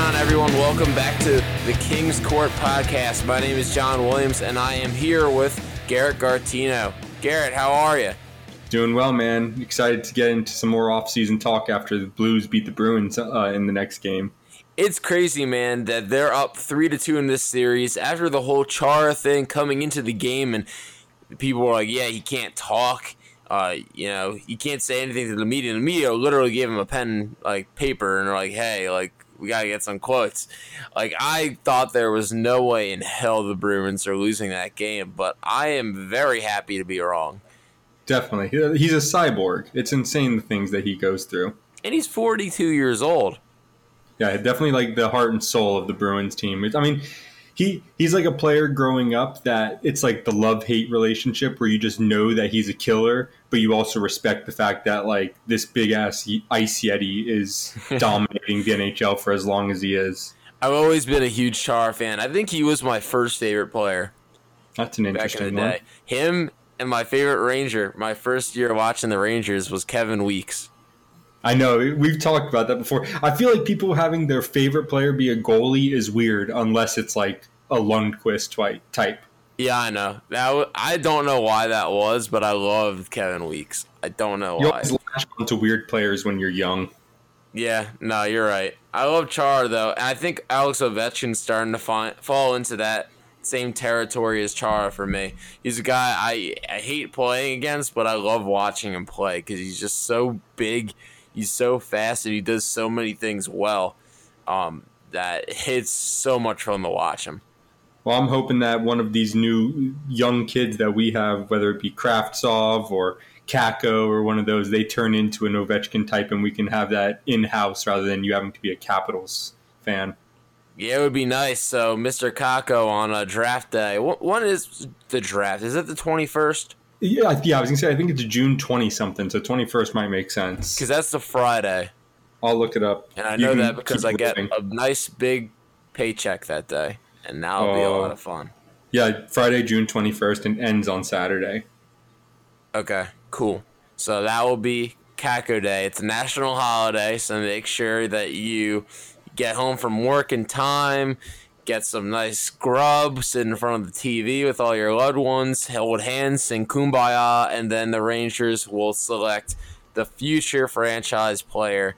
on, everyone? Welcome back to the King's Court Podcast. My name is John Williams, and I am here with Garrett Cartino. Garrett, how are you? Doing well, man. Excited to get into some more off-season talk after the Blues beat the Bruins in the next game. It's crazy, man, that they're up 3-2 in this series. After the whole Chara thing coming into the game, and people were like, yeah, he can't talk. He can't say anything to the media. And the media literally gave him a pen, like, paper, and they're like, hey, like, we got to get some quotes. Like, I thought there was no way in hell the Bruins are losing that game, but I am very happy to be wrong. Definitely. He's a cyborg. It's insane the things that he goes through. And he's 42 years old. Yeah, definitely like the heart and soul of the Bruins team. I mean, he's like a player growing up that it's like the love-hate relationship where you just know that he's a killer, but you also respect the fact that like this big-ass ice yeti is dominating the NHL for as long as he is. I've always been a huge Chara fan. I think he was my first favorite player. That's an interesting one. Back in the day. Him. And my favorite Ranger, my first year watching the Rangers, was Kevin Weeks. I know. We've talked about that before. I feel like people having their favorite player be a goalie is weird unless it's like a Lundqvist type. Yeah, I know. Now, I don't know why that was, but I loved Kevin Weeks. I don't know why. You always latch onto weird players when you're young. Yeah, no, you're right. I love Chara, though. And I think Alex Ovechkin's starting to fall into that same territory as Chara for me. He's a guy I hate playing against, but I love watching him play because he's just so big, he's so fast, and he does so many things well that it's so much fun to watch him. Well, I'm hoping that one of these new young kids that we have, whether it be Kravtsov or Kako or one of those, they turn into an Ovechkin type and we can have that in-house rather than you having to be a Capitals fan. Yeah, it would be nice. So, Mr. Kako on draft day. When is the draft? Is it the 21st? Yeah, I was going to say, I think it's June 20-something, so 21st might make sense. Because that's the Friday. I'll look it up. And I know that because I get a nice big paycheck that day, and that'll be a lot of fun. Yeah, Friday, June 21st, and ends on Saturday. Okay, cool. So, that will be Kako Day. It's a national holiday, so make sure that you get home from work in time, get some nice grub, sit in front of the TV with all your loved ones, hold hands, sing Kumbaya, and then the Rangers will select the future franchise player,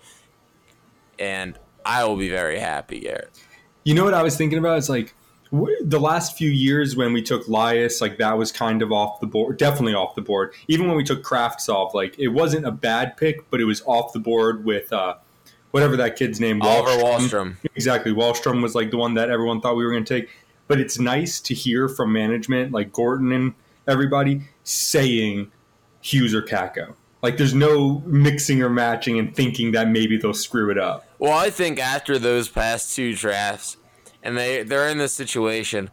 and I will be very happy, Garrett. You know what I was thinking about? It's like the last few years when we took Lias, like that was kind of off the board, definitely off the board. Even when we took Kravtsov, like it wasn't a bad pick, but it was off the board with whatever that kid's name was. Oliver Wahlstrom. Exactly. Wahlstrom was like the one that everyone thought we were going to take. But it's nice to hear from management, like Gordon and everybody, saying Hughes or Kako. Like there's no mixing or matching and thinking that maybe they'll screw it up. Well, I think after those past two drafts, and they're in this situation,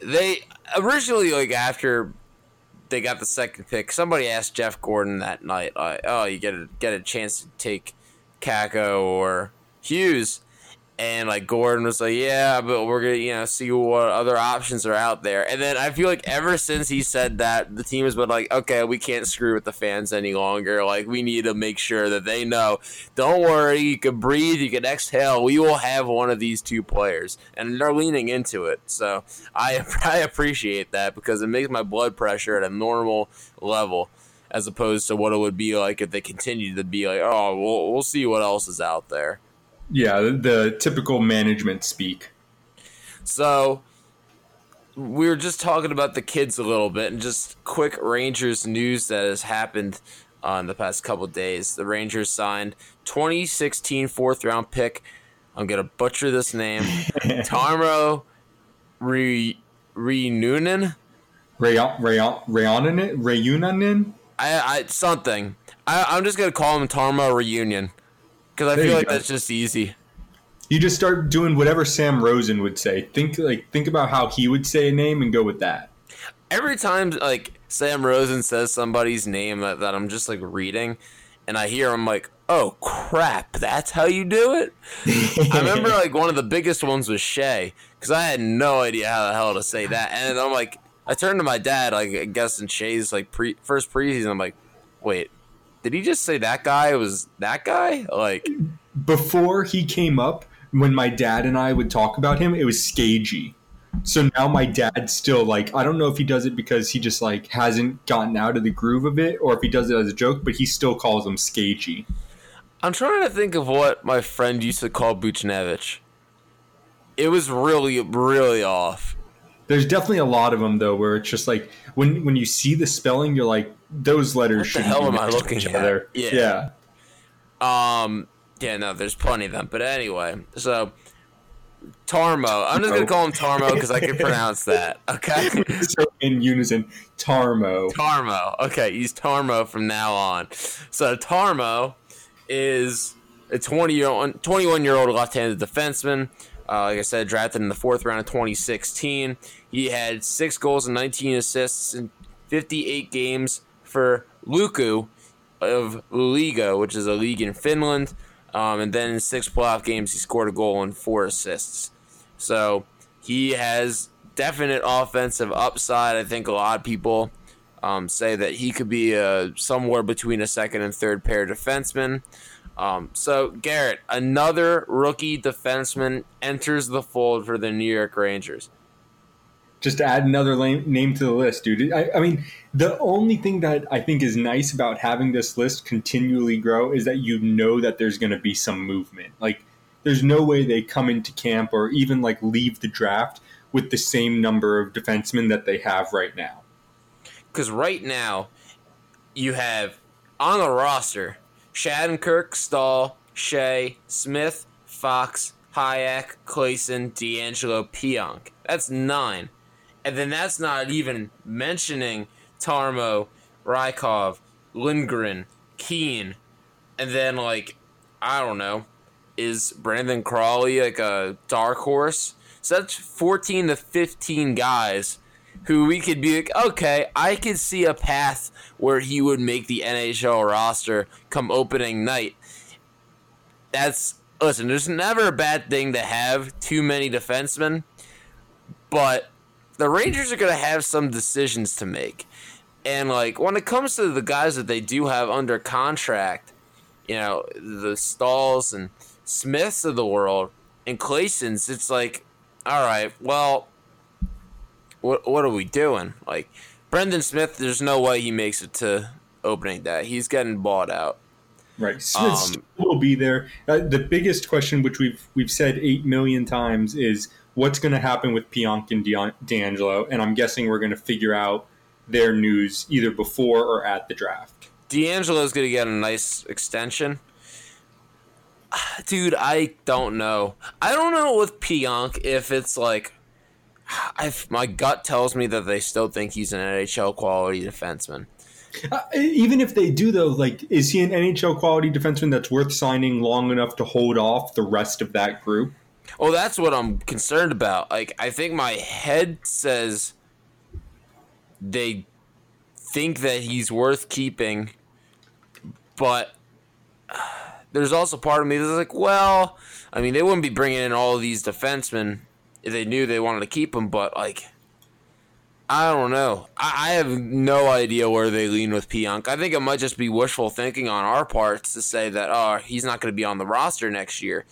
they originally, like after they got the second pick, somebody asked Jeff Gordon that night, like, oh, you get a chance to take Kako or Hughes, and like Gordon was like, yeah, but we're gonna see what other options are out there. And then I feel like ever since he said that, the team has been like, okay, we can't screw with the fans any longer, like we need to make sure that they know, don't worry, you can breathe, you can exhale, we will have one of these two players, and they're leaning into it. So I appreciate that because it makes my blood pressure at a normal level, as opposed to what it would be like if they continued to be like, oh, we'll see what else is out there. Yeah, the typical management speak. So we were just talking about the kids a little bit, and just quick Rangers news that has happened in the past couple of days. The Rangers signed 2016 fourth-round pick. I'm going to butcher this name. Tarmo Reinunen? Reinunen? I'm just gonna call him Tarmo Reunion because I feel like that's just easy. You just start doing whatever Sam Rosen would say. Think about how he would say a name and go with that. Every time like Sam Rosen says somebody's name that I'm just like reading, and I hear, I'm like, oh crap, that's how you do it. I remember like one of the biggest ones was Shea because I had no idea how the hell to say that, and I'm like, I turned to my dad, like I guess in Shea's like first preseason. I'm like, wait, did he just say that guy was that guy? Like before he came up, when my dad and I would talk about him, it was Skagey. So now my dad still, like, I don't know if he does it because he just, like, hasn't gotten out of the groove of it, or if he does it as a joke, but he still calls him Skagey. I'm trying to think of what my friend used to call Buchnevich. It was really, really off. There's definitely a lot of them, though, where it's just like, when you see the spelling, you're like, those letters should be matched each other. Yeah. Yeah. No, there's plenty of them. But anyway, so... Tarmo. I'm just going to call him Tarmo because I can pronounce that. Okay. So in unison, Tarmo. Tarmo. Okay, use Tarmo from now on. So Tarmo is a 21-year-old left-handed defenseman. Like I said, drafted in the fourth round of 2016. He had 6 goals and 19 assists in 58 games for Luku of Liiga, which is a league in Finland. And then in 6 playoff games, he scored a goal and 4 assists. So he has definite offensive upside. I think a lot of people say that he could be somewhere between a second and third pair defenseman. So Garrett, another rookie defenseman enters the fold for the New York Rangers. Just to add another name to the list, dude. I mean, the only thing that I think is nice about having this list continually grow is that you know that there's going to be some movement. Like, there's no way they come into camp or even, like, leave the draft with the same number of defensemen that they have right now. Because right now, you have on the roster Shattenkirk, Stahl, Shea, Smith, Fox, Hayek, Claesson, D'Angelo, Pionk. That's 9. And then that's not even mentioning Tarmo, Rykov, Lindgren, Keane. And then, like, I don't know, is Brandon Crawley like a dark horse? So that's 14 to 15 guys who we could be like, okay, I could see a path where he would make the NHL roster come opening night. Listen, there's never a bad thing to have too many defensemen, but the Rangers are going to have some decisions to make. And, like, when it comes to the guys that they do have under contract, you know, the Stahls and Smiths of the world and Claessons, it's like, all right, well, what are we doing? Like, Brendan Smith, there's no way he makes it to opening day. He's getting bought out. Right. Smith still will be there. The biggest question, which we've said 8 million times, is – what's going to happen with Pionk and D'Angelo? And I'm guessing we're going to figure out their news either before or at the draft. D'Angelo's going to get a nice extension. Dude, I don't know. I don't know with Pionk if it's like... my gut tells me that they still think he's an NHL-quality defenseman. Even if they do, though, like, is he an NHL-quality defenseman that's worth signing long enough to hold off the rest of that group? Well, that's what I'm concerned about. Like, I think my head says they think that he's worth keeping, but there's also part of me that's like, well, I mean, they wouldn't be bringing in all of these defensemen if they knew they wanted to keep them, but, like, I don't know. I have no idea where they lean with Pionk. I think it might just be wishful thinking on our parts to say that, oh, he's not going to be on the roster next year.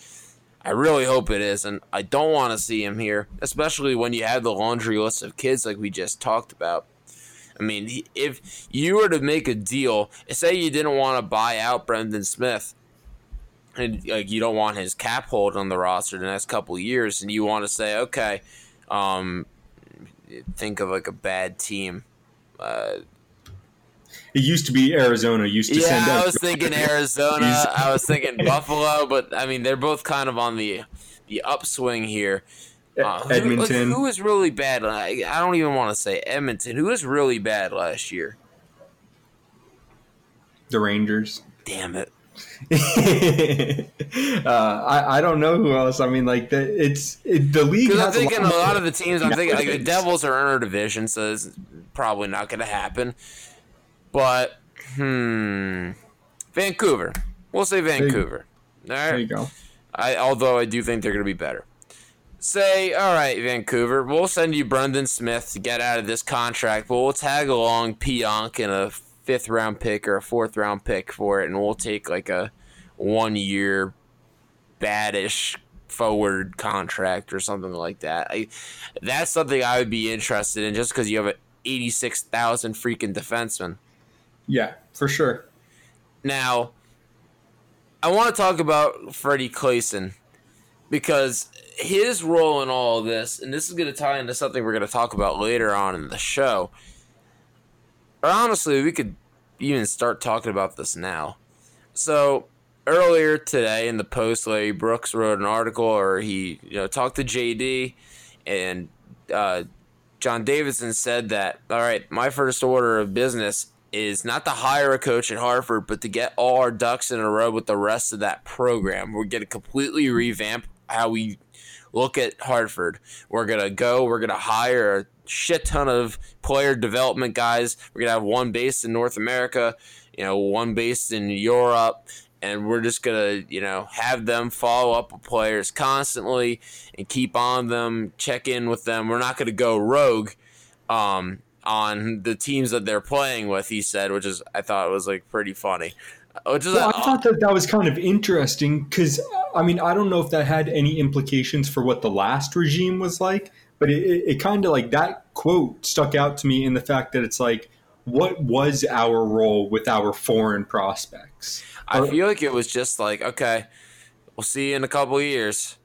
I really hope it is, and I don't want to see him here, especially when you have the laundry list of kids like we just talked about. I mean, if you were to make a deal, say you didn't want to buy out Brendan Smith, and like you don't want his cap hold on the roster the next couple of years, and you want to say, okay, think of like a bad team. It used to be Arizona. Send out. I was thinking Arizona. I was thinking Buffalo, but I mean they're both kind of on the upswing here. Edmonton. Who was really bad? I don't even want to say Edmonton. Who was really bad last year? The Rangers. Damn it. I don't know who else. I mean, like the league. Because I'm thinking a lot of the teams. I'm thinking like the Devils are in our division, so it's probably not going to happen. But, Vancouver. We'll say Vancouver. All right. There you go. Although I do think they're going to be better. Say, all right, Vancouver, we'll send you Brendan Smith to get out of this contract, but we'll tag along Pionk in a 5th-round pick or a 4th-round pick for it, and we'll take like a 1-year badish forward contract or something like that. That's something I would be interested in, just because you have an 86,000 freaking defenseman. Yeah, for sure. Now, I want to talk about Freddie Claesson, because his role in all of this, and this is going to tie into something we're going to talk about later on in the show, or honestly, we could even start talking about this now. So earlier today in the Post, Larry Brooks wrote an article, or he talked to JD, and John Davidson said that, all right, my first order of business is not to hire a coach at Hartford, but to get all our ducks in a row with the rest of that program. We're going to completely revamp how we look at Hartford. We're going to hire a shit ton of player development guys. We're going to have one based in North America, one based in Europe, and we're just going to, have them follow up with players constantly and keep on them, check in with them. We're not going to go rogue on the teams that they're playing with, he said, which is, I thought it was like pretty funny. I thought that was kind of interesting, because I don't know if that had any implications for what the last regime was like, but it kind of like that quote stuck out to me in the fact that it's like, what was our role with our foreign prospects? I feel like it was just like, okay, we'll see you in a couple of years.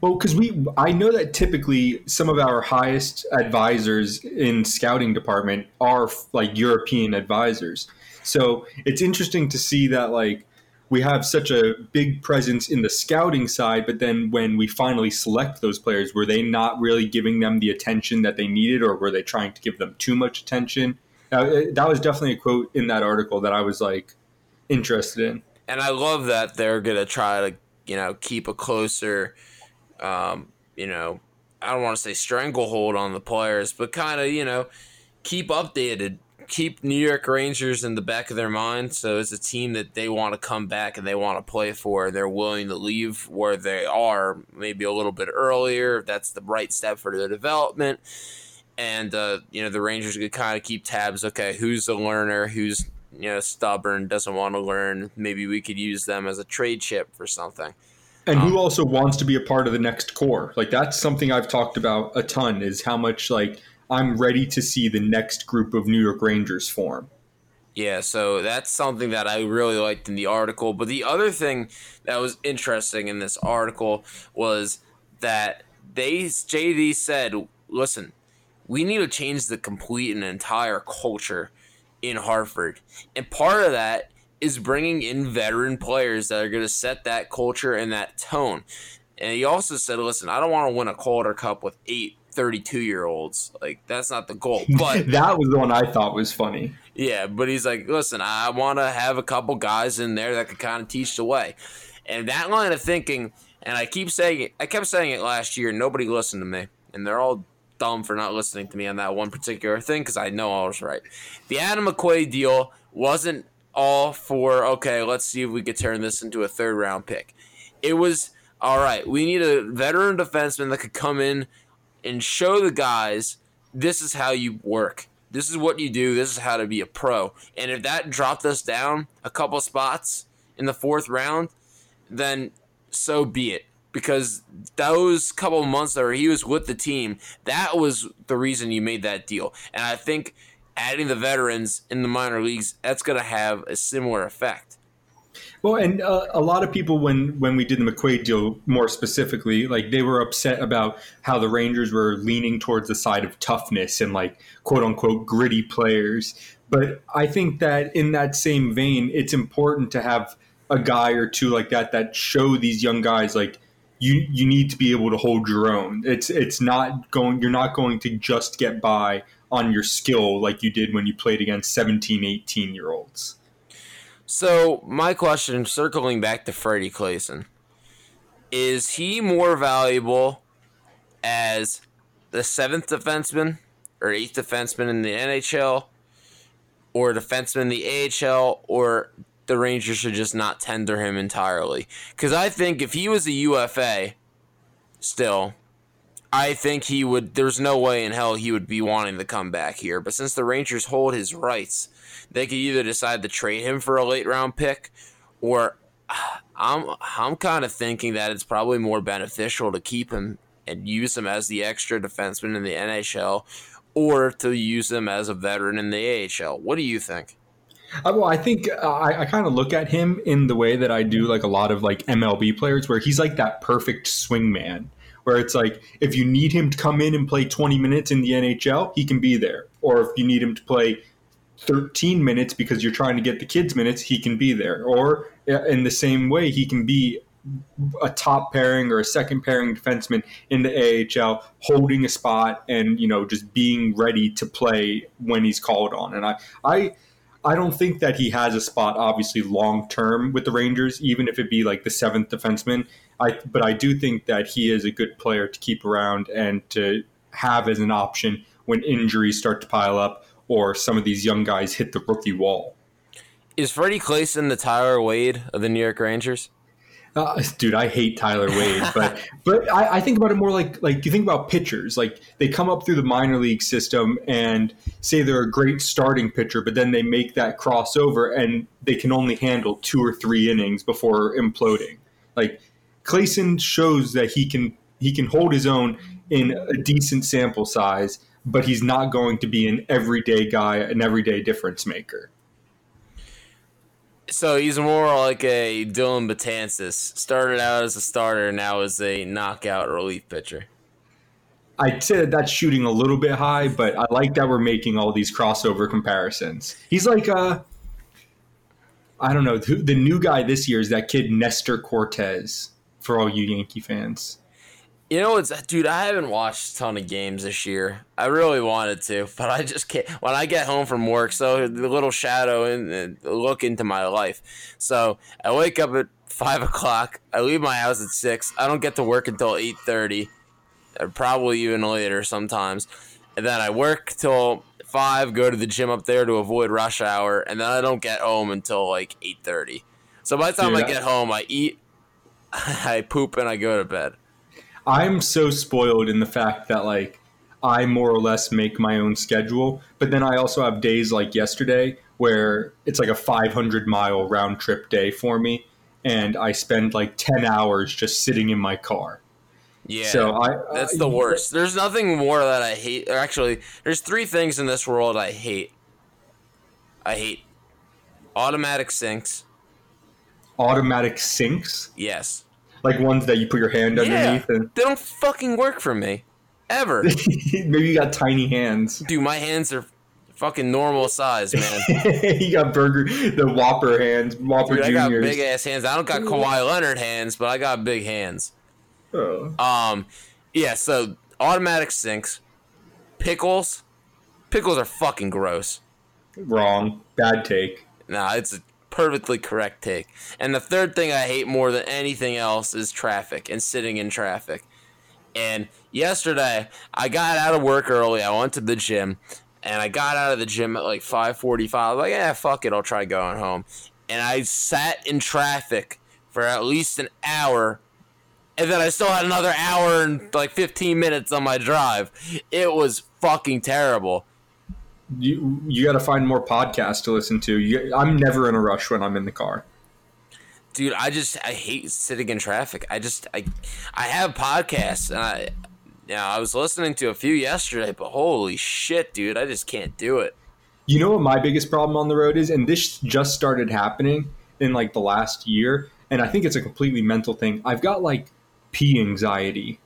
Well, because I know that typically some of our highest advisors in scouting department are like European advisors. So it's interesting to see that like we have such a big presence in the scouting side, but then when we finally select those players, were they not really giving them the attention that they needed, or were they trying to give them too much attention? Now, that was definitely a quote in that article that I was like interested in. And I love that they're going to try to, keep a closer, I don't want to say stranglehold on the players, but kind of, keep updated. Keep New York Rangers in the back of their mind. So it's a team that they want to come back and they want to play for. They're willing to leave where they are maybe a little bit earlier, if that's the right step for their development. And, the Rangers could kind of keep tabs. Okay, who's the learner? Who's, stubborn, doesn't want to learn? Maybe we could use them as a trade chip for something. And who also wants to be a part of the next core? Like, that's something I've talked about a ton, is how much, like, I'm ready to see the next group of New York Rangers form. Yeah, so that's something that I really liked in the article. But the other thing that was interesting in this article was that JD said, listen, we need to change the complete and entire culture in Hartford. And part of that is bringing in veteran players that are going to set that culture and that tone. And he also said, listen, I don't want to win a Calder Cup with 8 32-year-olds. Like, that's not the goal. But that was the one I thought was funny. Yeah, but he's like, listen, I want to have a couple guys in there that could kind of teach the way. And that line of thinking, and I kept saying it last year, nobody listened to me. And they're all dumb for not listening to me on that one particular thing, because I know I was right. The Adam McQuaid deal wasn't all for, okay, let's see if we could turn this into a third-round pick. It was, all right, we need a veteran defenseman that could come in and show the guys, this is how you work. This is what you do. This is how to be a pro. And if that dropped us down a couple spots in the fourth round, then so be it. Because those couple months that he was with the team, that was the reason you made that deal. And I think adding the veterans in the minor leagues, that's going to have a similar effect. Well, and a lot of people, when we did the McQuaid deal more specifically, like they were upset about how the Rangers were leaning towards the side of toughness and like quote unquote gritty players. But I think that in that same vein, it's important to have a guy or two like that show these young guys like you need to be able to hold your own. You're not going to just get by on your skill like you did when you played against 17, 18-year-olds. So my question, circling back to Freddie Claesson, is he more valuable as the 7th defenseman or 8th defenseman in the NHL, or defenseman in the AHL, or the Rangers should just not tender him entirely? Because I think if he was a UFA still, I think he would – there's no way in hell he would be wanting to come back here. But since the Rangers hold his rights – they could either decide to trade him for a late round pick, or I'm kind of thinking that it's probably more beneficial to keep him and use him as the extra defenseman in the NHL or to use him as a veteran in the AHL. What do you think? Well, I think I kind of look at him in the way that I do like a lot of like MLB players where he's like that perfect swing man where it's like if you need him to come in and play 20 minutes in the NHL, he can be there. Or if you need him to play 13 minutes because you're trying to get the kids minutes, he can be there. Or in the same way, he can be a top pairing or a second pairing defenseman in the AHL, holding a spot and, you know, just being ready to play when he's called on. And I don't think that he has a spot, obviously, long-term with the Rangers, even if it be like the seventh defenseman. But I do think that he is a good player to keep around and to have as an option when injuries start to pile up or some of these young guys hit the rookie wall. Is Freddie Claesson the Tyler Wade of the New York Rangers? Dude, I hate Tyler Wade, but I think about it more like you think about pitchers. Like they come up through the minor league system and say they're a great starting pitcher, but then they make that crossover and they can only handle 2 or 3 innings before imploding. Like Claesson shows that he can hold his own in a decent sample size, but he's not going to be an everyday guy, an everyday difference maker. So he's more like a Dylan Betances. Started out as a starter, now is a knockout relief pitcher. I'd say that's shooting a little bit high, but I like that we're making all these crossover comparisons. He's like, I don't know, the new guy this year is that kid Nestor Cortez, for all you Yankee fans. You know, dude, I haven't watched a ton of games this year. I really wanted to, but I just can't. When I get home from work, so the little shadow and look into my life. So I wake up at 5 o'clock. I leave my house at 6. I don't get to work until 8:30, or probably even later sometimes. And then I work till 5, go to the gym up there to avoid rush hour, and then I don't get home until like 8:30. So by the time I get home, I eat, I poop, and I go to bed. I'm so spoiled in the fact that, like, I more or less make my own schedule. But then I also have days like yesterday where it's like a 500-mile round trip day for me. And I spend like 10 hours just sitting in my car. Yeah, so that's the worst. There's nothing more that I hate. Actually, there's 3 things in this world I hate. I hate automatic sinks. Automatic sinks? Yes. Like ones that you put your hand underneath? Yeah, they don't fucking work for me. Ever. Maybe you got tiny hands. Dude, my hands are fucking normal size, man. You got the Whopper hands, Whopper Juniors. I got big-ass hands. I don't got Kawhi Leonard hands, but I got big hands. Oh. Yeah, so automatic sinks. Pickles. Pickles are fucking gross. Wrong. Bad take. Nah, it's a perfectly correct take. And the third thing I hate more than anything else is traffic and sitting in traffic. And yesterday I got out of work early. I went to the gym and I got out of the gym at like 5:45. Like, yeah, fuck it, I'll try going home. And I sat in traffic for at least an hour, and then I still had another hour and like 15 minutes on my drive. It was fucking terrible. You got to find more podcasts to listen to. I'm never in a rush when I'm in the car. Dude, I hate sitting in traffic. I have podcasts, and I was listening to a few yesterday, but holy shit, dude, I just can't do it. You know what my biggest problem on the road is, and this just started happening in like the last year, and I think it's a completely mental thing. I've got like pee anxiety.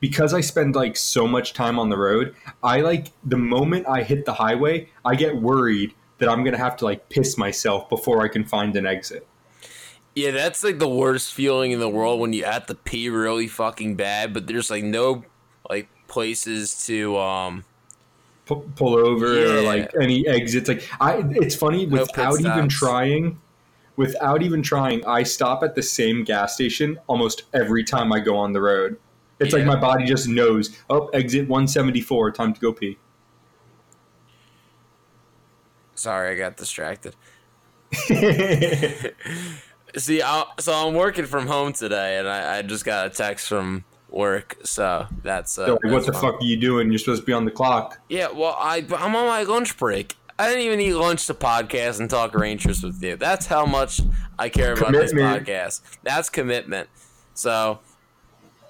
Because I spend like so much time on the road, I like the moment I hit the highway, I get worried that I'm going to have to like piss myself before I can find an exit. Yeah, that's like the worst feeling in the world when you have to pee really fucking bad, but there's like no like places to pull over or like any exits. Like it's funny, without even trying, I stop at the same gas station almost every time I go on the road. It's like my body just knows, oh, exit 174, time to go pee. Sorry, I got distracted. See, so I'm working from home today, and I just got a text from work, so that's... So, what the fuck are you doing? You're supposed to be on the clock. Yeah, well, I'm on my lunch break. I didn't even eat lunch to podcast and talk Rangers with you. That's how much I care about this podcast. That's commitment. So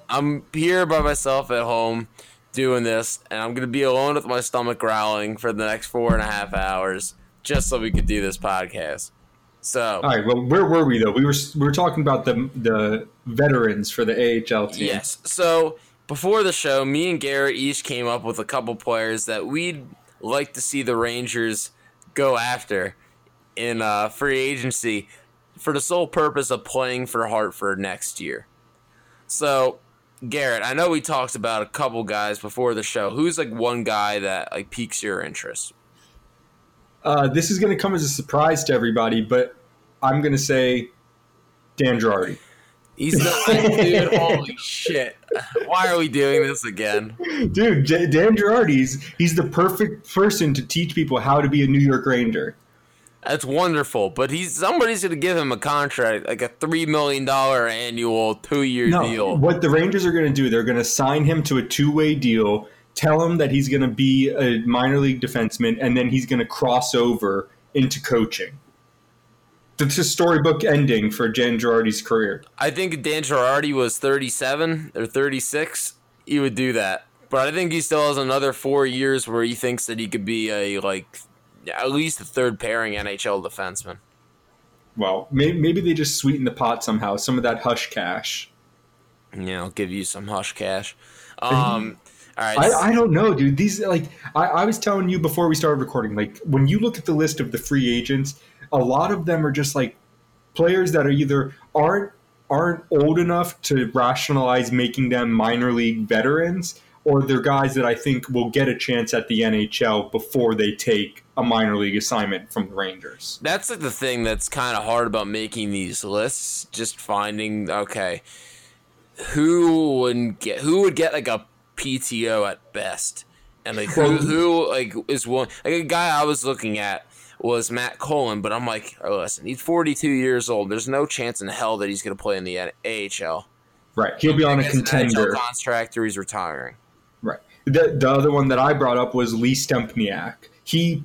I'm here by myself at home doing this, and I'm going to be alone with my stomach growling for the next 4.5 hours just so we could do this podcast. So, all right, well, where were we, though? We were talking about the veterans for the AHL team. Yes, so before the show, me and Garrett each came up with a couple players that we'd like to see the Rangers go after in free agency for the sole purpose of playing for Hartford next year. So, Garrett, I know we talked about a couple guys before the show. Who's, like, one guy that, like, piques your interest? This is going to come as a surprise to everybody, but I'm going to say Dan Girardi. He's not, dude, holy shit. Why are we doing this again? Dude, Dan Girardi's, he's the perfect person to teach people how to be a New York Ranger. That's wonderful, but somebody's going to give him a contract, like a $3 million annual two-year deal. What the Rangers are going to do, they're going to sign him to a two-way deal, tell him that he's going to be a minor league defenseman, and then he's going to cross over into coaching. That's a storybook ending for Dan Girardi's career. I think if Dan Girardi was 37 or 36, he would do that. But I think he still has another 4 years where he thinks that he could be a, like, at least a third-pairing NHL defenseman. Well, maybe they just sweeten the pot somehow, some of that hush cash. Yeah, I'll give you some hush cash. All right. I don't know, dude. These, like, I was telling you before we started recording, like, when you look at the list of the free agents, a lot of them are just, like, players that are either aren't old enough to rationalize making them minor league veterans, or they're guys that I think will get a chance at the NHL before they take a minor league assignment from the Rangers. That's the thing that's kind of hard about making these lists, just finding, okay, who would get like a PTO at best, and like who like is one, like a guy I was looking at was Matt Cullen, but I'm like, oh, listen, he's 42 years old. There's no chance in hell that he's going to play in the AHL. Right, he'll be on a contender contract, or he's retiring. Right. The other one that I brought up was Lee Stempniak. He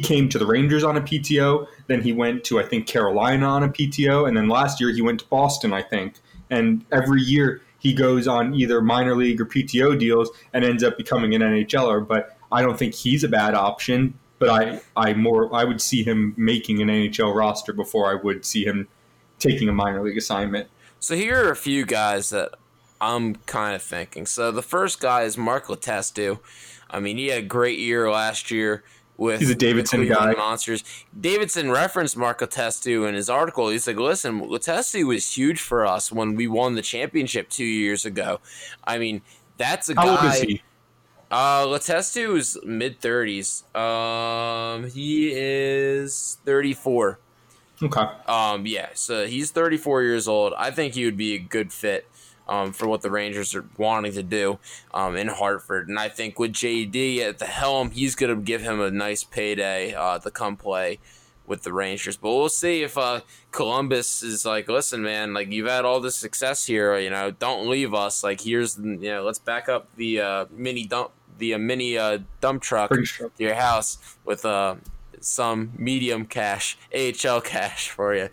came to the Rangers on a PTO, then he went to, I think, Carolina on a PTO, and then last year he went to Boston, I think. And every year he goes on either minor league or PTO deals and ends up becoming an NHLer. But I don't think he's a bad option. But I would see him making an NHL roster before I would see him taking a minor league assignment. So here are a few guys that I'm kind of thinking. So the first guy is Mark Letestu. I mean, he had a great year last year with the Davidson guy. Monsters. Davidson referenced Mark Letestu in his article. He's like, listen, Letestu was huge for us when we won the championship 2 years ago. I mean, that's a guy. How old is he? Letestu is mid-30s. He is 34. Okay. Yeah, so he's 34 years old. I think he would be a good fit for what the Rangers are wanting to do in Hartford. And I think with JD at the helm, he's going to give him a nice payday to come play with the Rangers. But we'll see if Columbus is like, listen, man, like, you've had all this success here, you know, don't leave us. Like, here's, you know, let's back up the mini dump truck to your house with some medium cash, AHL cash for you.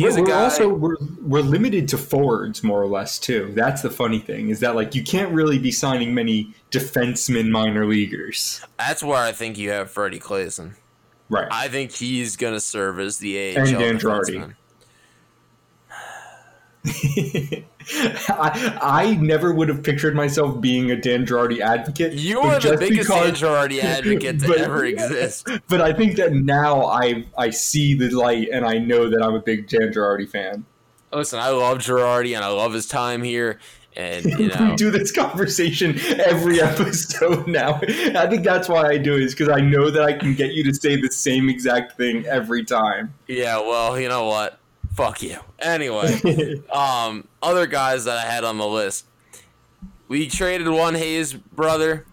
We're limited to forwards more or less too. That's the funny thing, is that, like, you can't really be signing many defensemen minor leaguers. That's where I think you have Freddie Claesson. Right. I think he's going to serve as the AHL defenseman. I never would have pictured myself being a Dan Girardi advocate. You are the biggest Dan Girardi advocate to ever exist. But I think that now I see the light, and I know that I'm a big Dan Girardi fan. Listen, I love Girardi, and I love his time here. And, you know, we do this conversation every episode now. I think that's why I do it, is because I know that I can get you to say the same exact thing every time. Yeah, well, you know what? Fuck you. Anyway, other guys that I had on the list. We traded one Hayes brother,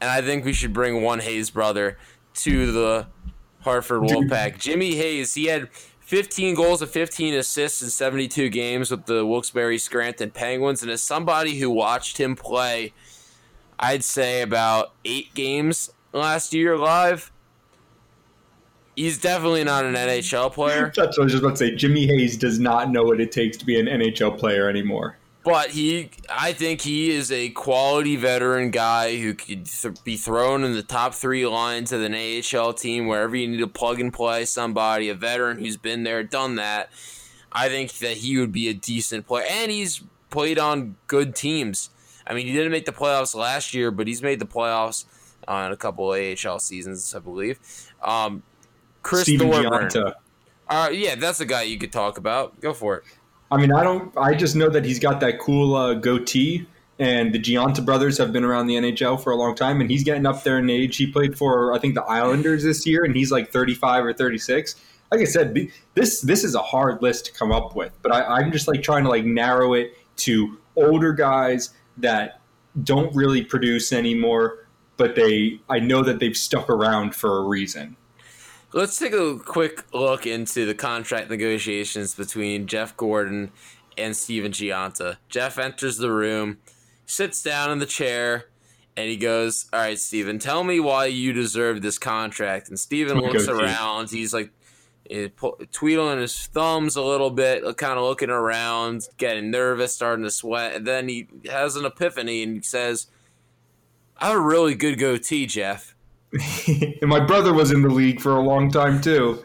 and I think we should bring one Hayes brother to the Hartford Wolfpack. Jimmy Hayes, he had 15 goals and 15 assists in 72 games with the Wilkes-Barre Scranton Penguins. And as somebody who watched him play, I'd say about 8 games last year live, He's definitely not an NHL player. That's what I was just about to say. Jimmy Hayes does not know what it takes to be an NHL player anymore. But I think he is a quality veteran guy who could be thrown in the top three lines of an AHL team wherever you need to plug and play somebody, a veteran who's been there, done that. I think that he would be a decent player. And he's played on good teams. I mean, he didn't make the playoffs last year, but he's made the playoffs on a couple of AHL seasons, I believe. Chris Thorburn. Yeah, that's a guy you could talk about. Go for it. I mean, I just know that he's got that cool goatee, and the Gionta brothers have been around the NHL for a long time, and he's getting up there in age. He played for, I think, the Islanders this year, and he's like 35 or 36. Like I said, this is a hard list to come up with, but I'm just like trying to like narrow it to older guys that don't really produce anymore, but I know that they've stuck around for a reason. Let's take a quick look into the contract negotiations between Jeff Gordon and Steven Gionta. Jeff enters the room, sits down in the chair, and he goes, "All right, Steven, tell me why you deserve this contract." And Steven looks around. He's like tweedling his thumbs a little bit, kind of looking around, getting nervous, starting to sweat. And then he has an epiphany and he says, "I have a really good goatee, Jeff." And my brother was in the league for a long time, too.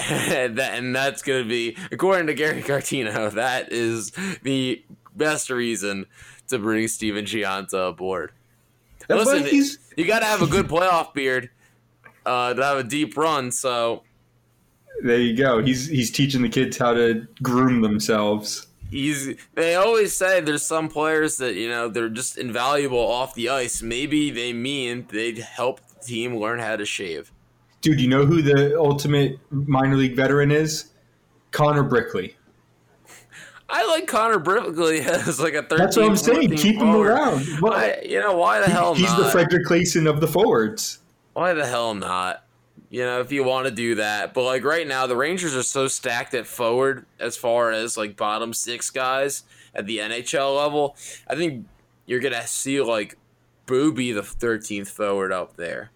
And that's going to be, according to Garrett Cartino, that is the best reason to bring Steven Gionta aboard. Listen, you got to have a good playoff beard to have a deep run, so... There you go. He's teaching the kids how to groom themselves. They always say there's some players that, you know, they're just invaluable off the ice. Maybe they mean they'd help the team learn how to shave. Dude, you know who the ultimate minor league veteran is? Connor Brickley. I like Connor Brickley as like a 13. That's what I'm saying. Keep forward. Him around. Well, you know, why the hell he's not? He's the Frederick Claesson of the forwards. Why the hell not? You know, if you want to do that. But, like, right now, the Rangers are so stacked at forward as far as, like, bottom six guys at the NHL level. I think you're going to see, like, Booby, the 13th forward up there.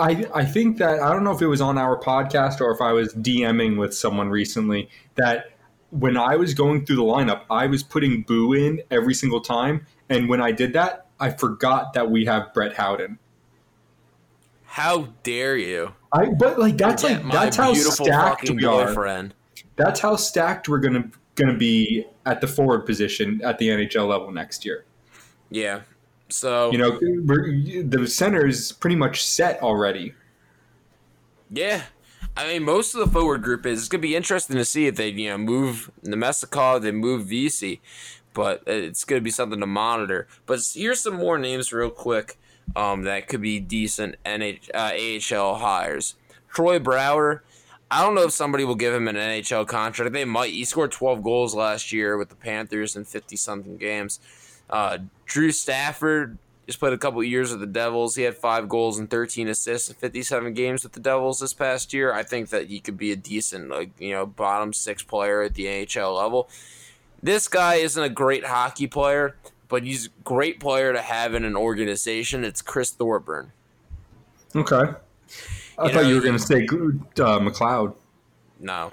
I think that – I don't know if it was on our podcast or if I was DMing with someone recently that when I was going through the lineup, I was putting Boo in every single time. And when I did that, I forgot that we have Brett Howden. How dare you? But like that's how stacked we are. Boyfriend. That's how stacked we're gonna be at the forward position at the NHL level next year. Yeah, so you know the center is pretty much set already. Yeah, I mean most of the forward group is. It's gonna be interesting to see if they move Nemestikov, they move Vesey, but it's gonna be something to monitor. But here's some more names real quick. That could be decent AHL hires. Troy Brouwer, I don't know if somebody will give him an NHL contract. They might. He scored 12 goals last year with the Panthers in 50-something games. Drew Stafford just played a couple of years with the Devils. He had 5 goals and 13 assists in 57 games with the Devils this past year. I think that he could be a decent, bottom six player at the NHL level. This guy isn't a great hockey player, but he's a great player to have in an organization. It's Chris Thorburn. Okay. I thought you were going to say McLeod. No.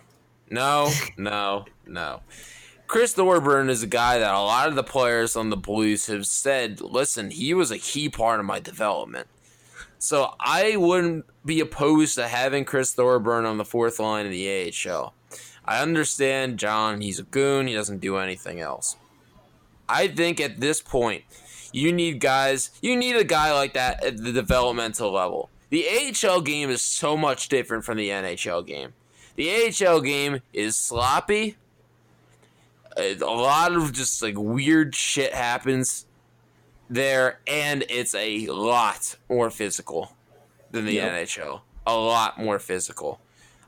Chris Thorburn is a guy that a lot of the players on the Blues have said, listen, he was a key part of my development. So I wouldn't be opposed to having Chris Thorburn on the fourth line of the AHL. I understand, John, he's a goon. He doesn't do anything else. I think at this point, you need a guy like that at the developmental level. The AHL game is so much different from the NHL game. The AHL game is sloppy. A lot of just like weird shit happens there, and it's a lot more physical than the NHL. A lot more physical.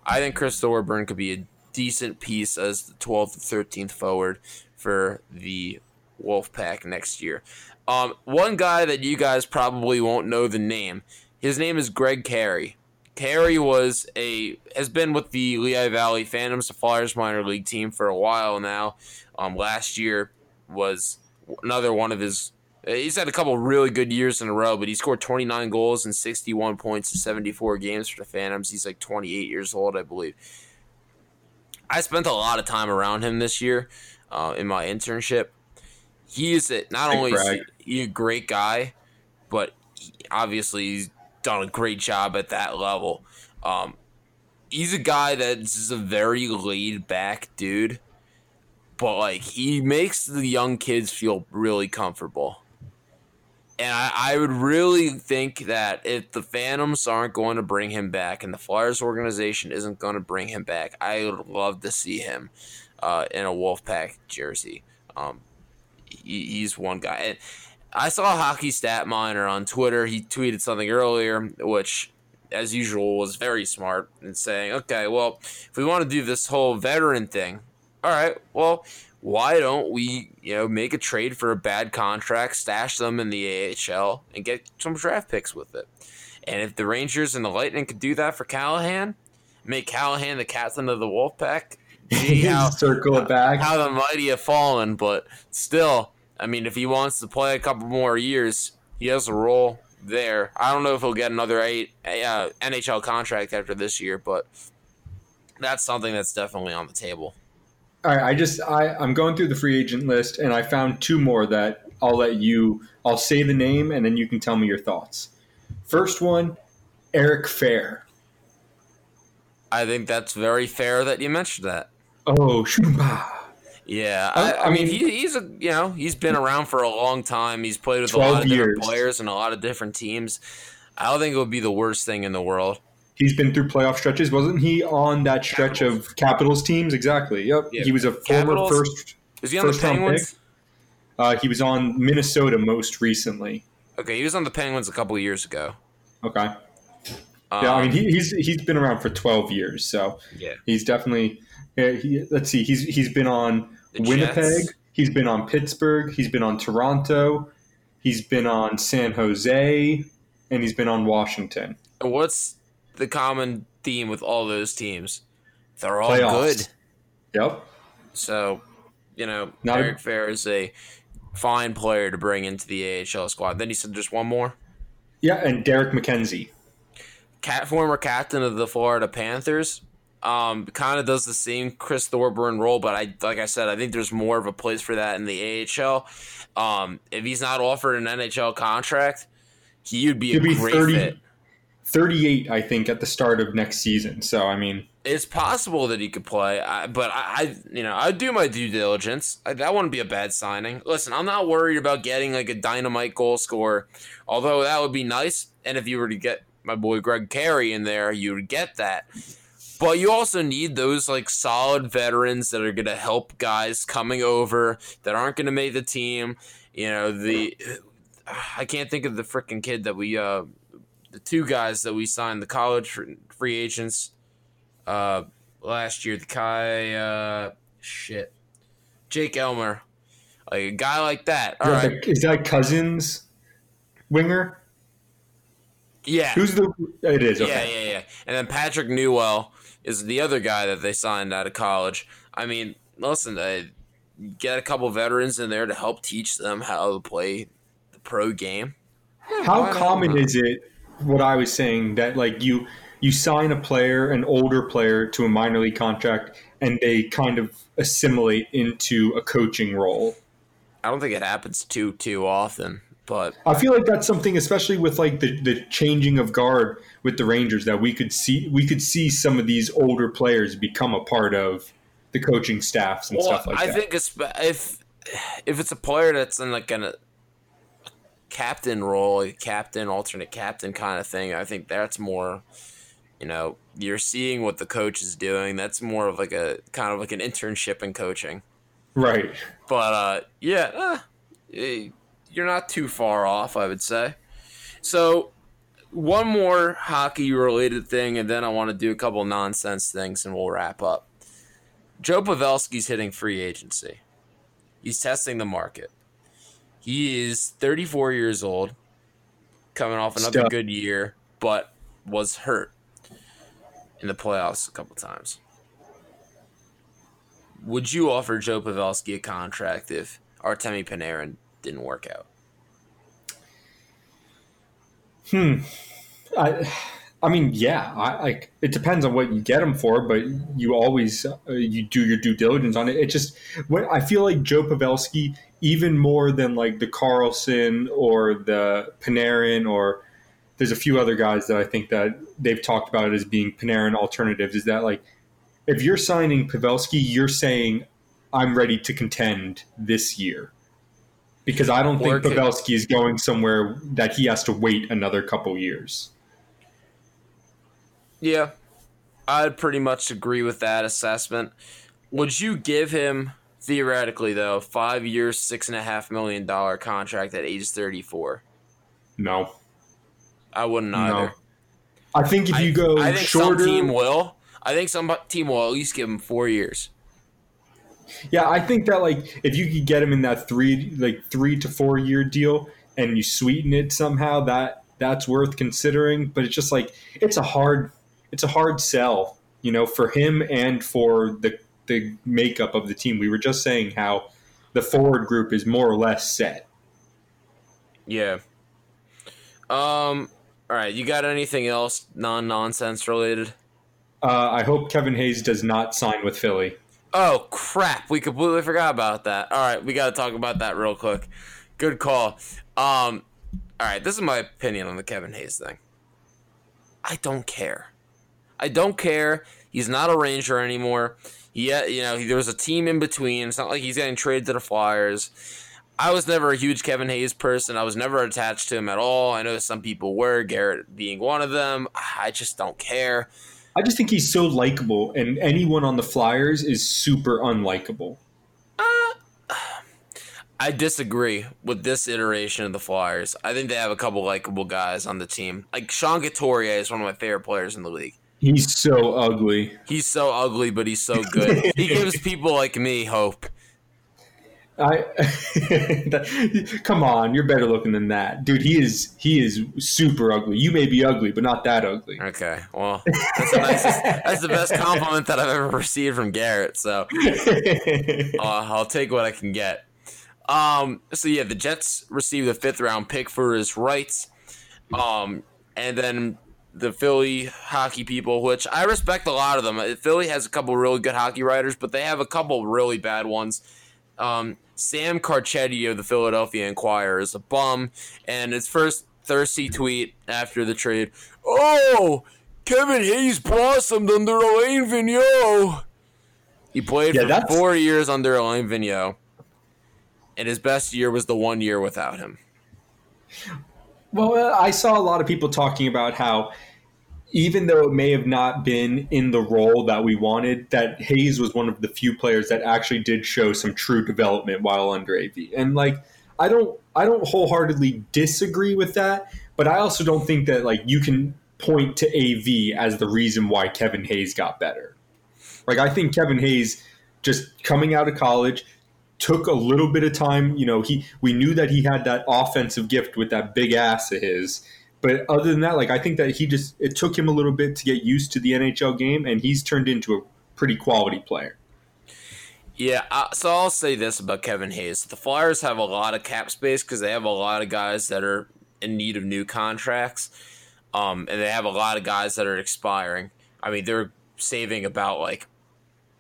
I think Chris Thorburn could be a decent piece as the 12th or 13th forward for the Wolfpack next year. One guy that you guys probably won't know the name. His name is Greg Carey. Carey has been with the Lehigh Valley Phantoms, the Flyers minor league team, for a while now. Last year was another one of his He's had a couple of really good years in a row, but he scored 29 goals and 61 points in 74 games for the Phantoms. He's like 28 years old, I believe. I spent a lot of time around him this year in my internship. He is not only is he a great guy, but he's done a great job at that level. He's a guy that's just a very laid-back dude, but like he makes the young kids feel really comfortable. And I would really think that if the Phantoms aren't going to bring him back and the Flyers organization isn't going to bring him back, I would love to see him in a Wolfpack jersey. He's one guy. And I saw Hockey Stat Miner on Twitter. He tweeted something earlier, which, as usual, was very smart in saying, okay, well, if we want to do this whole veteran thing, all right, well, why don't we, make a trade for a bad contract, stash them in the AHL, and get some draft picks with it? And if the Rangers and the Lightning could do that for Callahan, make Callahan the captain of the Wolfpack, gee, how the mighty have fallen. But still, I mean, if he wants to play a couple more years, he has a role there. I don't know if he'll get another NHL contract after this year, but that's something that's definitely on the table. All right, I'm going through the free agent list, and I found two more that I'll say the name, and then you can tell me your thoughts. First one, Eric Fair. I think that's very fair that you mentioned that. Oh, yeah. I mean, he's been around for a long time. He's played with a lot of different players and a lot of different teams. I don't think it would be the worst thing in the world. He's been through playoff stretches. Wasn't he on that stretch of Capitals teams? Exactly. Yep. Yeah. He was a former first. Is he on the Penguins? Pick. He was on Minnesota most recently. Okay, he was on the Penguins a couple of years ago. Okay. Yeah, I mean he's been around for 12 years, so yeah, he's definitely. Let's see. He's been on Winnipeg. Jets. He's been on Pittsburgh. He's been on Toronto. He's been on San Jose, and he's been on Washington. And what's the common theme with all those teams? They're all playoffs. Good. Yep. So, Eric Fair is a fine player to bring into the AHL squad. Then he said just one more. Yeah, and Derek McKenzie. Former captain of the Florida Panthers. Kind of does the same Chris Thorburn role, but I think there's more of a place for that in the AHL. If he's not offered an NHL contract, he would be a great fit. 38, I think, at the start of next season. So, I mean, it's possible that he could play, I'd do my due diligence. That wouldn't be a bad signing. Listen, I'm not worried about getting like a dynamite goal scorer, although that would be nice. And if you were to get my boy Greg Carey in there, you would get that. But you also need those like solid veterans that are going to help guys coming over that aren't going to make the team. I can't think of the freaking kid that we the two guys that we signed, the college free agents last year, Jake Elmer, like a guy like that. All right. Is that Cousins winger? Yeah. It is. Okay. Yeah. And then Patrick Newell is the other guy that they signed out of college. I mean, listen, get a couple veterans in there to help teach them how to play the pro game. How common is it? What I was saying, that like you sign a player, an older player, to a minor league contract, and they kind of assimilate into a coaching role. I don't think it happens too often, but I feel like that's something, especially with like the changing of guard with the Rangers, that we could see some of these older players become a part of the coaching staffs and stuff like that. I think if it's a player that's in like an captain role, alternate captain kind of thing, I think that's more, you're seeing what the coach is doing. That's more of like a kind of like an internship in coaching. Right. But you're not too far off, I would say. So one more hockey related thing, and then I want to do a couple of nonsense things and we'll wrap up. Joe Pavelski's hitting free agency. He's testing the market. He is 34 years old, coming off another good year, but was hurt in the playoffs a couple times. Would you offer Joe Pavelski a contract if Artemi Panarin didn't work out? I mean, it depends on what you get him for, but you always you do your due diligence on it. It just I feel like Joe Pavelski, even more than like the Carlson or the Panarin, or there's a few other guys that I think that they've talked about as being Panarin alternatives, is that like if you're signing Pavelski, you're saying I'm ready to contend this year. Because I don't think Pavelski is going somewhere that he has to wait another couple years. Yeah, I'd pretty much agree with that assessment. Would you give him, theoretically though, 5 years, $6.5 million contract at age 34? No. I wouldn't either. No. I think if you go shorter... I think some team will at least give him 4 years. Yeah, I think that like if you could get him in that three to four year deal and you sweeten it somehow, that's worth considering. But it's just like it's a hard sell, you know, for him and for the makeup of the team. We were just saying how the forward group is more or less set. Yeah. All right. You got anything else non-nonsense related? I hope Kevin Hayes does not sign with Philly. Oh, crap. We completely forgot about that. All right. We got to talk about that real quick. Good call. All right. This is my opinion on the Kevin Hayes thing. I don't care. He's not a Ranger anymore. Yeah, you know, there was a team in between. It's not like he's getting traded to the Flyers. I was never a huge Kevin Hayes person. I was never attached to him at all. I know some people were, Garrett being one of them. I just don't care. I just think he's so likable, and anyone on the Flyers is super unlikable. I disagree with this iteration of the Flyers. I think they have a couple likable guys on the team. Like Sean Couturier is one of my favorite players in the league. He's so ugly. He's so ugly, but he's so good. He gives people like me hope. Come on, you're better looking than that, dude. He is super ugly. You may be ugly, but not that ugly. Okay, well, that's the best compliment that I've ever received from Garrett. So I'll take what I can get. So yeah, the Jets received a 5th round pick for his rights, and then the Philly hockey people, which I respect a lot of them. Philly has a couple really good hockey writers, but they have a couple really bad ones. Sam Carcetti of the Philadelphia Inquirer is a bum, and his first thirsty tweet after the trade, "Oh, Kevin Hayes blossomed under Alain Vigneault." He played for 4 years under Alain Vigneault, and his best year was the 1 year without him. Well, I saw a lot of people talking about how even though it may have not been in the role that we wanted, that Hayes was one of the few players that actually did show some true development while under AV. And like, I don't wholeheartedly disagree with that, but I also don't think that like you can point to AV as the reason why Kevin Hayes got better. Like, I think Kevin Hayes just coming out of college took a little bit of time. You know, we knew that he had that offensive gift with that big ass of his. But other than that, like, I think that it took him a little bit to get used to the NHL game, and he's turned into a pretty quality player. Yeah, so I'll say this about Kevin Hayes. The Flyers have a lot of cap space because they have a lot of guys that are in need of new contracts, and they have a lot of guys that are expiring. I mean, they're saving about, like,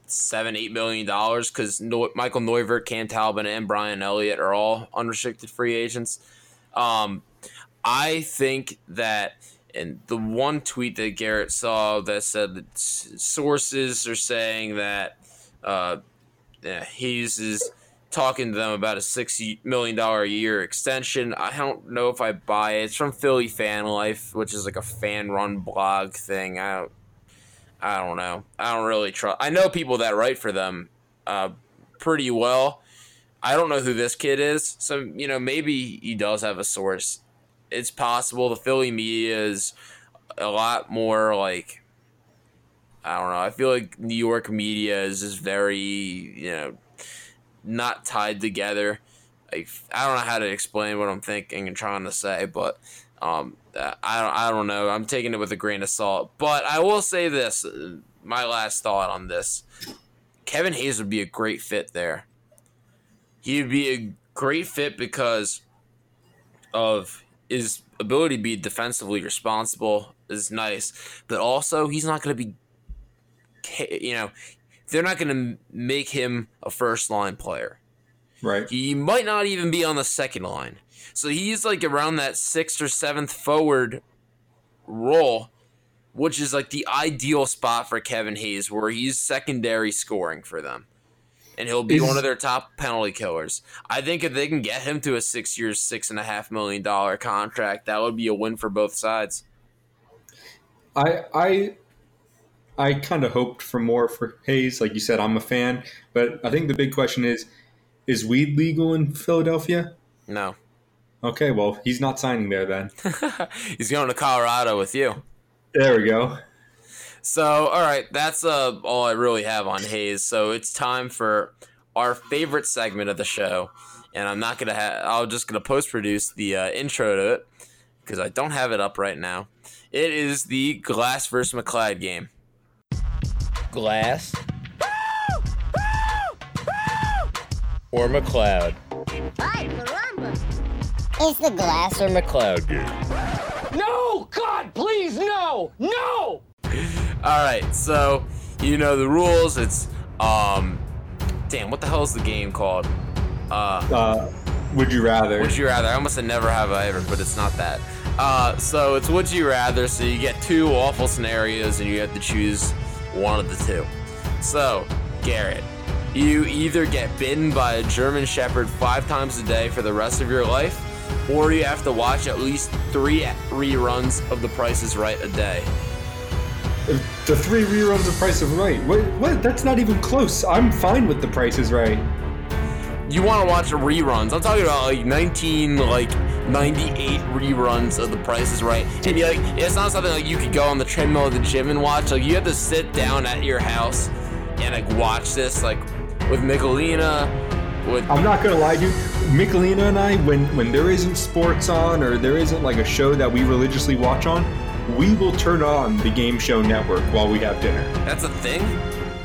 $7-8 million because Michael Neuwirth, Cam Talbot, and Brian Elliott are all unrestricted free agents. I think that, and the one tweet that Garrett saw that said that sources are saying that Hayes is talking to them about a $60 million a year extension. I don't know if I buy it. It's from Philly Fan Life, which is like a fan-run blog thing. I don't know. I don't really trust. I know people that write for them pretty well. I don't know who this kid is. So, you know, maybe he does have a source. It's possible. The Philly media is a lot more like, I don't know. I feel like New York media is just very, you know, not tied together. Like, I don't know how to explain what I'm thinking and trying to say, but I don't know. I'm taking it with a grain of salt. But I will say this, my last thought on this. Kevin Hayes would be a great fit there. He would be a great fit because of his ability to be defensively responsible is nice, but also he's not going to be, you know, they're not going to make him a first line player. Right. He might not even be on the second line. So he's like around that sixth or seventh forward role, which is like the ideal spot for Kevin Hayes, where he's secondary scoring for them. And he'll be one of their top penalty killers. I think if they can get him to a 6-year, $6.5 million contract, that would be a win for both sides. I kind of hoped for more for Hayes. Like you said, I'm a fan. But I think the big question is weed legal in Philadelphia? No. Okay, well, he's not signing there then. He's going to Colorado with you. There we go. So, all right, that's all I really have on Hayes. So it's time for our favorite segment of the show, and I'm not gonna have. I'm just gonna post-produce the intro to it because I don't have it up right now. It is the Glass versus McLeod game. Glass or McLeod? It's the Glass or McLeod game. No, God, please, no, no. All right, so you know the rules. It's damn, what the hell is the game called? Would you rather? Would you rather? I almost said never have I ever, but it's not that. So it's would you rather. So you get two awful scenarios, and you have to choose one of the two. So Garrett, you either get bitten by a German Shepherd 5 times a day for the rest of your life, or you have to watch at least 3 reruns of The Price is Right a day. The 3 reruns of Price is Right. What? That's not even close. I'm fine with The Price is Right. You want to watch reruns. I'm talking about like 98 reruns of The Price is Right. And you're like, it's not something like you could go on the treadmill at the gym and watch. Like you have to sit down at your house and like watch this like with Michelina. I'm not going to lie to you. Michelina and I, when there isn't sports on or there isn't like a show that we religiously watch on, we will turn on the Game Show Network while we have dinner. That's a thing?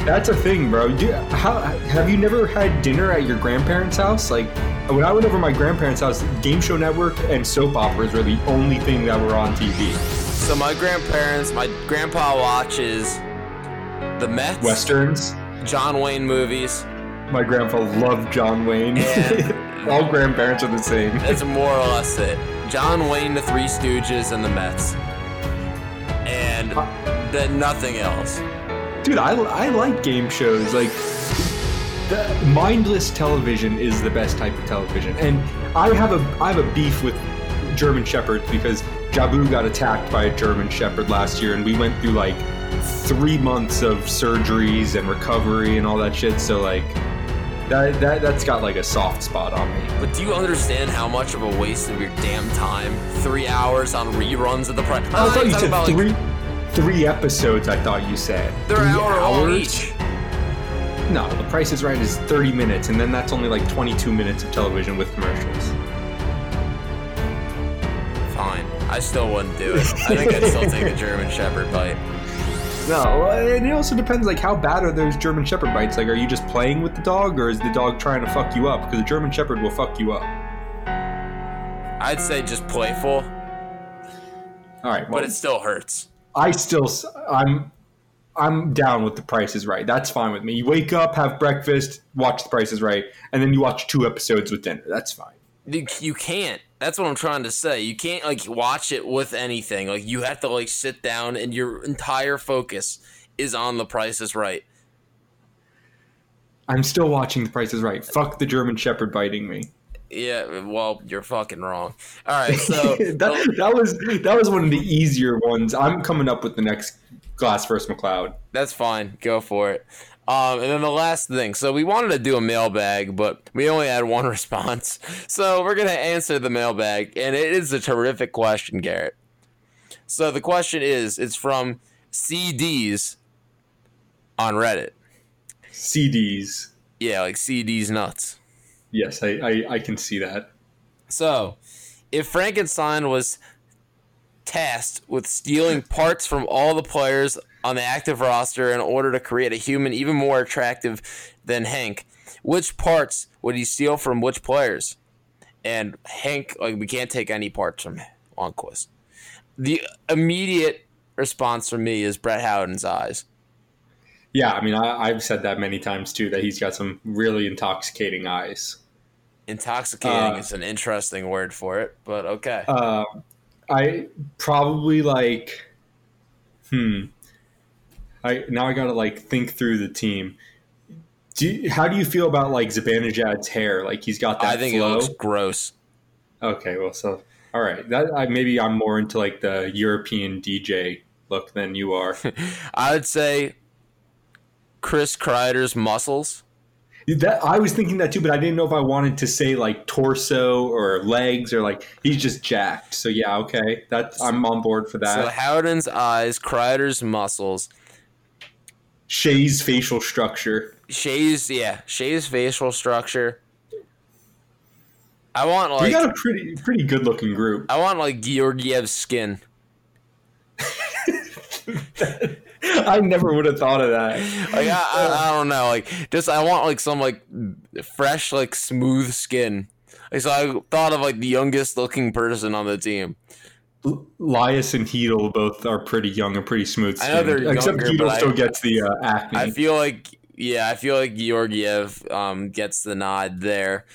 That's a thing, bro. Have you never had dinner at your grandparents' house? Like, when I went over to my grandparents' house, Game Show Network and soap operas were the only thing that were on TV. So my grandpa watches the Mets. Westerns. John Wayne movies. My grandpa loved John Wayne. All grandparents are the same. That's more or less it. John Wayne, the Three Stooges, and the Mets. And then nothing else. Dude, I like game shows. Like, the mindless television is the best type of television. And I have a beef with German Shepherds because Jabu got attacked by a German Shepherd last year, and we went through like 3 months of surgeries and recovery and all that shit. So like, that's got like a soft spot on me. But do you understand how much of a waste of your damn time? 3 hours on reruns of The Price. I thought you said about three episodes. I thought you said they're 3 hours each. No, The Price is Right is 30 minutes, and then that's only like 22 minutes of television with commercials. Fine, I still wouldn't do it. I think I'd still take a German Shepherd bite. No, and it also depends, like, how bad are those German Shepherd bites? Like, are you just playing with the dog, or is the dog trying to fuck you up? Because a German Shepherd will fuck you up. I'd say just playful. All right, well, but it still hurts. I'm down with The Price is Right. That's fine with me. You wake up, have breakfast, watch The Price is Right, and then you watch 2 episodes with dinner. That's fine. You can't. That's what I'm trying to say. You can't, like, watch it with anything. Like, you have to, like, sit down, and your entire focus is on The Price is Right. I'm still watching The Price is Right. Fuck the German Shepherd biting me. Yeah, well, you're fucking wrong. All right, so... that was one of the easier ones. I'm coming up with the next Glass vs. McLeod. That's fine. Go for it. And then the last thing. So we wanted to do a mailbag, but we only had one response. So we're going to answer the mailbag, and it is a terrific question, Garrett. So the question is, it's from CDs on Reddit. CDs. Yeah, like CDs nuts. Yes, I can see that. So if Frankenstein was tasked with stealing parts from all the players on the active roster in order to create a human even more attractive than Hank, which parts would he steal from which players? And Hank, like, we can't take any parts from Lundqvist. The immediate response from me is Brett Howden's eyes. Yeah, I mean, I've said that many times, too, that he's got some really intoxicating eyes. Intoxicating is an interesting word for it, but okay. I probably, like, now I got to, like, think through the team. How do you feel about, like, Zibanejad's hair? Like, he's got that flow. I think it looks gross. Okay, well, so, all right. Maybe I'm more into, like, the European DJ look than you are. I would say Chris Kreider's muscles. That I was thinking that too, but I didn't know if I wanted to say like torso or legs or like he's just jacked. So yeah, okay, I'm on board for that. So Howden's eyes, Kreider's muscles, Shea's facial structure. Shea's facial structure. I want like we got a pretty good looking group. I want like Georgiev's skin. I never would have thought of that. Like I don't know. Like just I want like some like fresh like smooth skin. Like, so I thought of like the youngest looking person on the team. Lias and Hedl both are pretty young and pretty smooth skin. I know they're except younger, Hedl still gets the acne. I feel like Georgiev gets the nod there.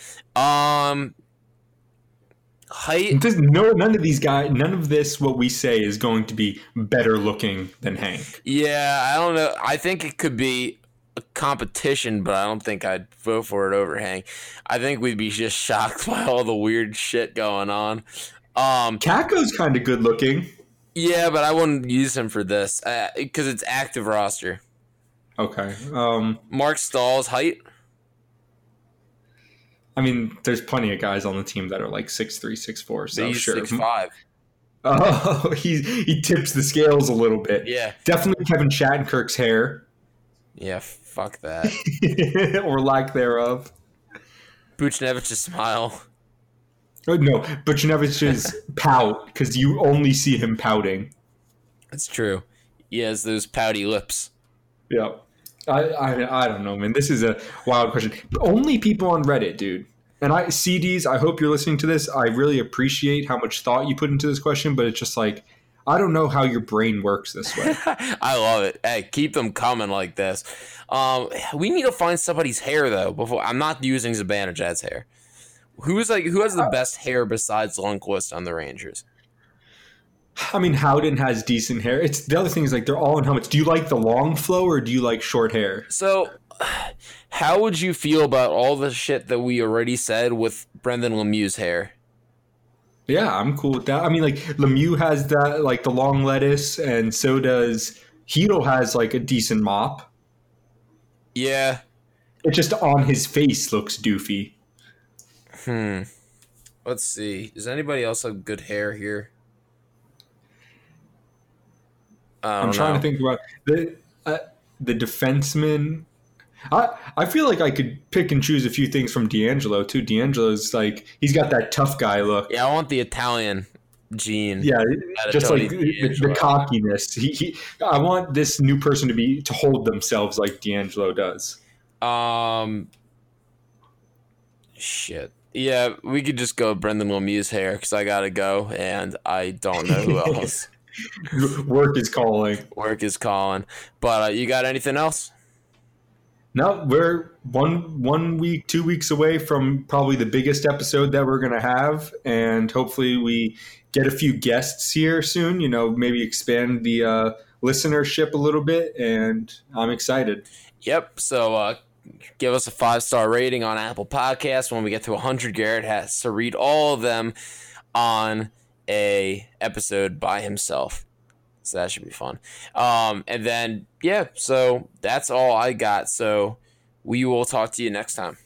Height. None of this what we say is going to be better looking than Hank. Yeah, I don't know. I think it could be a competition, but I don't think I'd vote for it over Hank. I think we'd be just shocked by all the weird shit going on. Kako's kind of good looking. Yeah, but I wouldn't use him for this because it's active roster. Okay. Mark Stahl's height. I mean, there's plenty of guys on the team that are like 6'3", 6'4", so he's sure. 6'5". Oh, he tips the scales a little bit. Yeah. Definitely Kevin Shattenkirk's hair. Yeah, fuck that. Or lack thereof. Buchnevich's smile. Oh, no, Buchnevich's pout, because you only see him pouting. That's true. He has those pouty lips. Yep. I don't know, man. This is a wild question. Only people on Reddit, dude. And CDs, I hope you're listening to this. I really appreciate how much thought you put into this question, but it's just like, I don't know how your brain works this way. I love it. Hey, keep them coming like this. We need to find somebody's hair, though. Before I'm not using Zibanejad's hair. Who has the best hair besides Lundqvist on the Rangers? I mean, Howden has decent hair. It's the other thing is like they're all in helmets. Do you like the long flow or do you like short hair? So, how would you feel about all the shit that we already said with Brendan Lemieux's hair? Yeah, I'm cool with that. I mean, like Lemieux has that like the long lettuce, and so does Hedl has like a decent mop. Yeah, it just on his face looks doofy. Let's see. Does anybody else have good hair here? I'm trying to think about the defenseman. I feel like I could pick and choose a few things from D'Angelo, too. D'Angelo's like, he's got that tough guy look. Yeah, I want the Italian gene. Yeah, just like the cockiness. I want this new person to hold themselves like D'Angelo does. Shit. Yeah, we could just go Brendan Lemieux's hair because I got to go, and I don't know who else. Work is calling. But you got anything else? No, we're one week, 2 weeks away from probably the biggest episode that we're going to have. And hopefully we get a few guests here soon, you know, maybe expand the listenership a little bit. And I'm excited. Yep. So give us a 5-star rating on Apple Podcasts. When we get to 100, Garrett has to read all of them on a episode by himself, so that should be fun. And then so that's all I got, so we will talk to you next time.